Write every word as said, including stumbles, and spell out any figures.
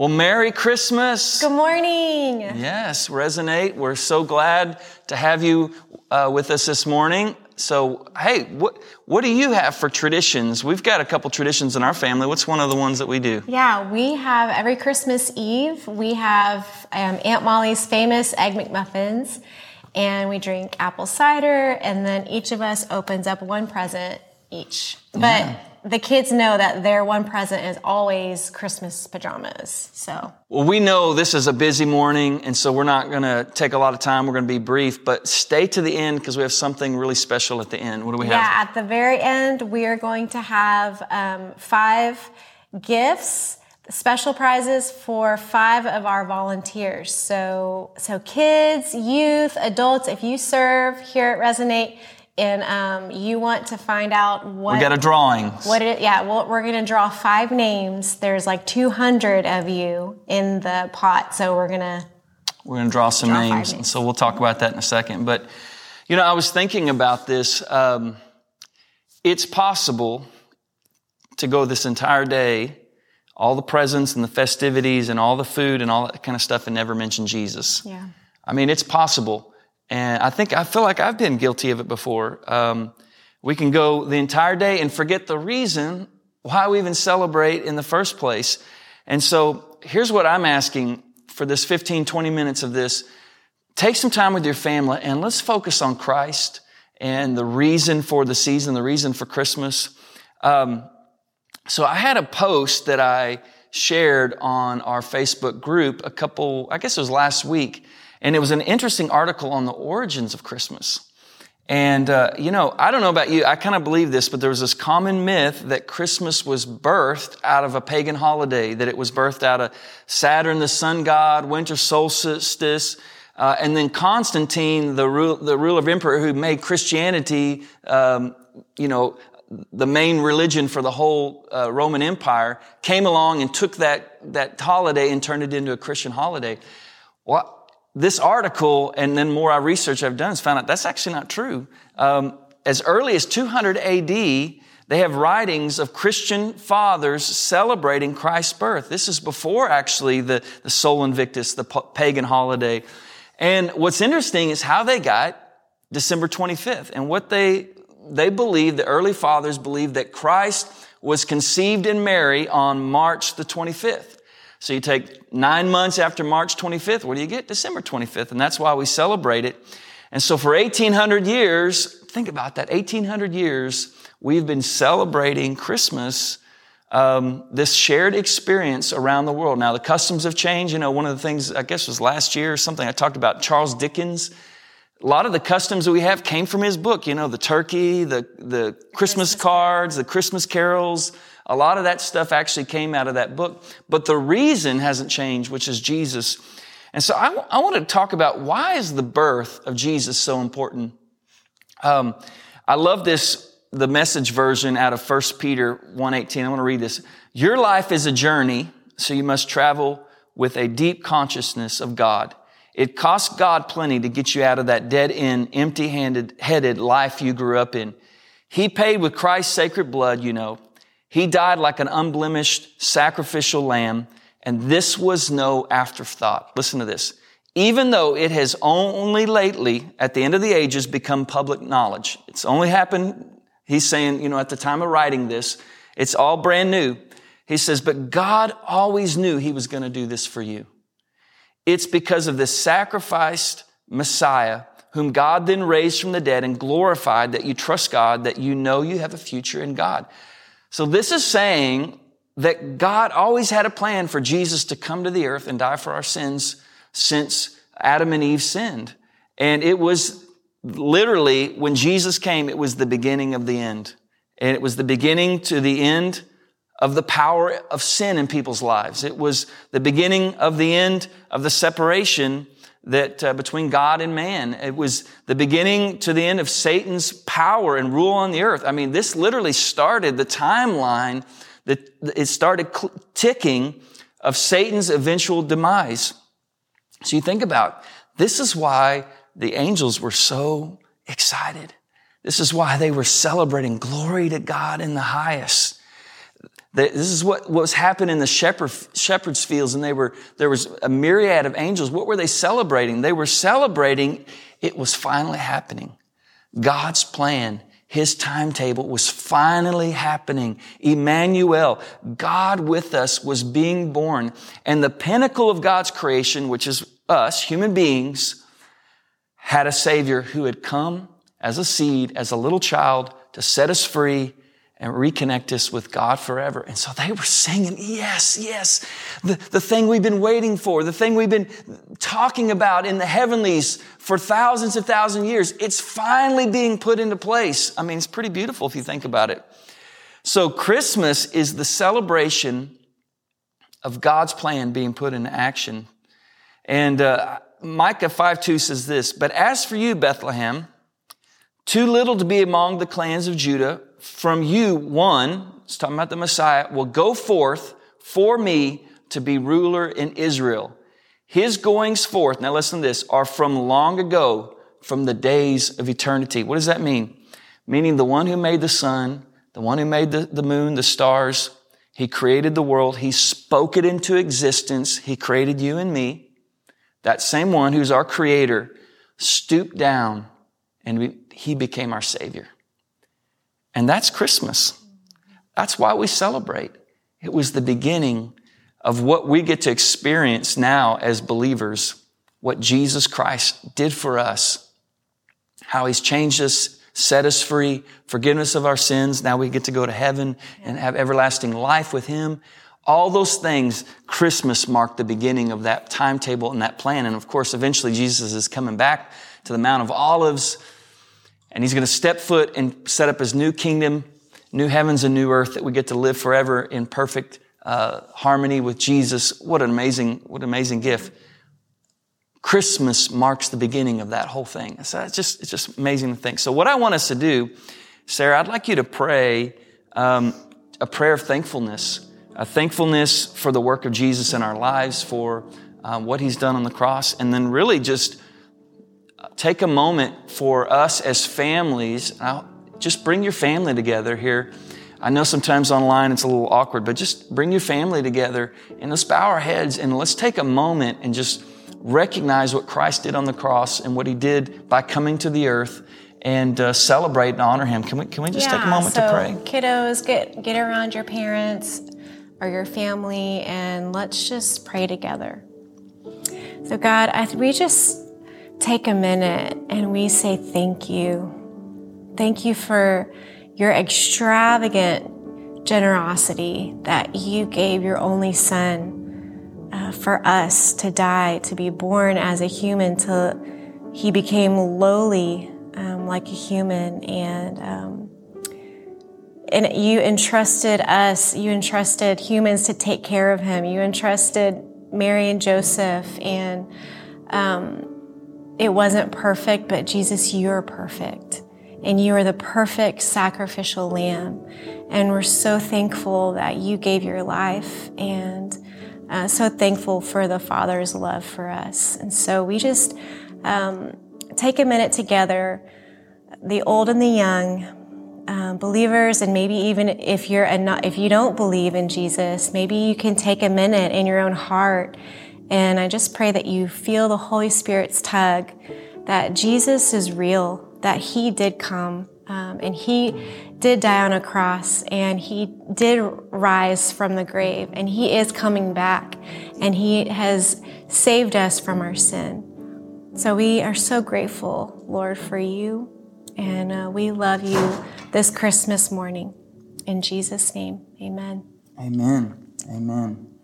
Well, Merry Christmas. Good morning. Yes, Resonate. We're so glad to have you uh, with us this morning. So, hey, what what do you have for traditions? We've got a couple traditions in our family. What's one of the ones that we do? Yeah, we have every Christmas Eve, we have um, Aunt Molly's famous Egg McMuffins, and we drink apple cider, and then each of us opens up one present each. But yeah. The kids know that their one present is always Christmas pajamas. So, well, we know this is a busy morning, and so we're not going to take a lot of time. We're going to be brief, but stay to the end because we have something really special at the end. What do we yeah, have? Yeah, at the very end, we are going to have um, five gifts, special prizes for five of our volunteers. So, so kids, youth, adults, if you serve here at Resonate, and um, you want to find out what... We got a drawing. What it, yeah, well, we're going to draw five names. There's like two hundred of you in the pot, so we're going to... We're going to draw some draw names, and so we'll talk about that in a second. But, you know, I was thinking about this. Um, it's possible to go this entire day, all the presents and the festivities and all the food and all that kind of stuff, and never mention Jesus. Yeah. I mean, it's possible. And I think, I feel like I've been guilty of it before. Um, we can go the entire day and forget the reason why we even celebrate in the first place. And so here's what I'm asking for this fifteen, twenty minutes of this. Take some time with your family and let's focus on Christ and the reason for the season, the reason for Christmas. Um, so I had a post that I shared on our Facebook group a couple, I guess it was last week. And it was an interesting article on the origins of Christmas. And, uh, you know, I don't know about you, I kind of believe this, but there was this common myth that Christmas was birthed out of a pagan holiday, that it was birthed out of Saturn, the sun god, winter solstice, uh, and then Constantine, the, ru- the ruler of emperor who made Christianity, um, you know, the main religion for the whole uh, Roman Empire, came along and took that, that holiday and turned it into a Christian holiday. Well, this article, and then more I research I've done, has found out that's actually not true. Um, as early as two hundred A D, they have writings of Christian fathers celebrating Christ's birth. This is before, actually, the, the Sol Invictus, the p- pagan holiday. And what's interesting is how they got December twenty-fifth. And what they they believed, the early fathers believed, that Christ was conceived in Mary on March the twenty-fifth. So you take nine months after March twenty-fifth, what do you get? December twenty-fifth, and that's why we celebrate it. And so for eighteen hundred years, think about that, eighteen hundred years, we've been celebrating Christmas, um, this shared experience around the world. Now, the customs have changed. You know, one of the things, I guess, was last year or something, I talked about Charles Dickens. A lot of the customs that we have came from his book, you know, the turkey, the, the Christmas cards, the Christmas carols. A lot of that stuff actually came out of that book. But the reason hasn't changed, which is Jesus. And so I, w- I want to talk about why is the birth of Jesus so important? Um, I love this, the Message version out of First Peter one eighteen. I want to read this. Your life is a journey, so you must travel with a deep consciousness of God. It cost God plenty to get you out of that dead-end, empty-handed, headed life you grew up in. He paid with Christ's sacred blood, you know. He died like an unblemished sacrificial lamb, and this was no afterthought. Listen to this. Even though it has only lately, at the end of the ages, become public knowledge. It's only happened, he's saying, you know, at the time of writing this, it's all brand new. He says, but God always knew he was going to do this for you. It's because of this sacrificed Messiah, whom God then raised from the dead and glorified, that you trust God, that you know you have a future in God. So this is saying that God always had a plan for Jesus to come to the earth and die for our sins since Adam and Eve sinned. And it was literally, when Jesus came, it was the beginning of the end. And it was the beginning to the end of the power of sin in people's lives. It was the beginning of the end of the separation that uh, between God and man. It was the beginning to the end of Satan's power and rule on the earth. I mean, this literally started the timeline, that it started cl- ticking of Satan's eventual demise. So you think about, this is why the angels were so excited. This is why they were celebrating glory to God in the highest. This is what, what was happening in the shepherd, shepherd's fields, and they were, there was a myriad of angels. What were they celebrating? They were celebrating it was finally happening. God's plan, His timetable was finally happening. Emmanuel, God with us, was being born. And the pinnacle of God's creation, which is us, human beings, had a Savior who had come as a seed, as a little child, to set us free and reconnect us with God forever. And so they were singing, yes, yes, the, the thing we've been waiting for, the thing we've been talking about in the heavenlies for thousands and thousands of years, it's finally being put into place. I mean, it's pretty beautiful if you think about it. So Christmas is the celebration of God's plan being put into action. And uh, Micah five two says this, "But as for you, Bethlehem, too little to be among the clans of Judah, from you one," it's talking about the Messiah, "will go forth for me to be ruler in Israel. His goings forth," now listen to this, "are from long ago, from the days of eternity." What does that mean? Meaning the one who made the sun, the one who made the, the moon, the stars, He created the world, He spoke it into existence, He created you and me. That same one who's our creator stooped down and we, He became our Savior. And that's Christmas. That's why we celebrate. It was the beginning of what we get to experience now as believers, what Jesus Christ did for us, how He's changed us, set us free, forgiveness of our sins. Now we get to go to heaven and have everlasting life with Him. All those things, Christmas marked the beginning of that timetable and that plan. And of course, eventually Jesus is coming back to the Mount of Olives, and He's going to step foot and set up His new kingdom, new heavens and new earth that we get to live forever in perfect uh, harmony with Jesus. What an amazing, what an amazing gift. Christmas marks the beginning of that whole thing. So it's just, it's just amazing to think. So what I want us to do, Sarah, I'd like you to pray um, a prayer of thankfulness, a thankfulness for the work of Jesus in our lives, for uh, what He's done on the cross, and then really just take a moment for us as families. I'll just bring your family together here. I know sometimes online it's a little awkward, but just bring your family together and let's bow our heads and let's take a moment and just recognize what Christ did on the cross and what He did by coming to the earth, and uh, celebrate and honor Him. Can we can we just yeah, take a moment so to pray? Kiddos, get get around your parents or your family and let's just pray together. So God, I we just take a minute and we say thank you. Thank you for your extravagant generosity that you gave your only son uh, for us to die, to be born as a human, till He became lowly um, like a human. And um, and you entrusted us, you entrusted humans to take care of Him. You entrusted Mary and Joseph, and um, it wasn't perfect, but Jesus, you're perfect. And you are the perfect sacrificial lamb. And we're so thankful that you gave your life, and uh, so thankful for the Father's love for us. And so we just um, take a minute together, the old and the young, um, believers, and maybe even if you're a not, if you don't believe in Jesus, maybe you can take a minute in your own heart. And I just pray that you feel the Holy Spirit's tug, that Jesus is real, that He did come, um, and He did die on a cross, and He did rise from the grave, and He is coming back, and He has saved us from our sin. So we are so grateful, Lord, for you, and uh, we love you this Christmas morning. In Jesus' name, amen. Amen. Amen.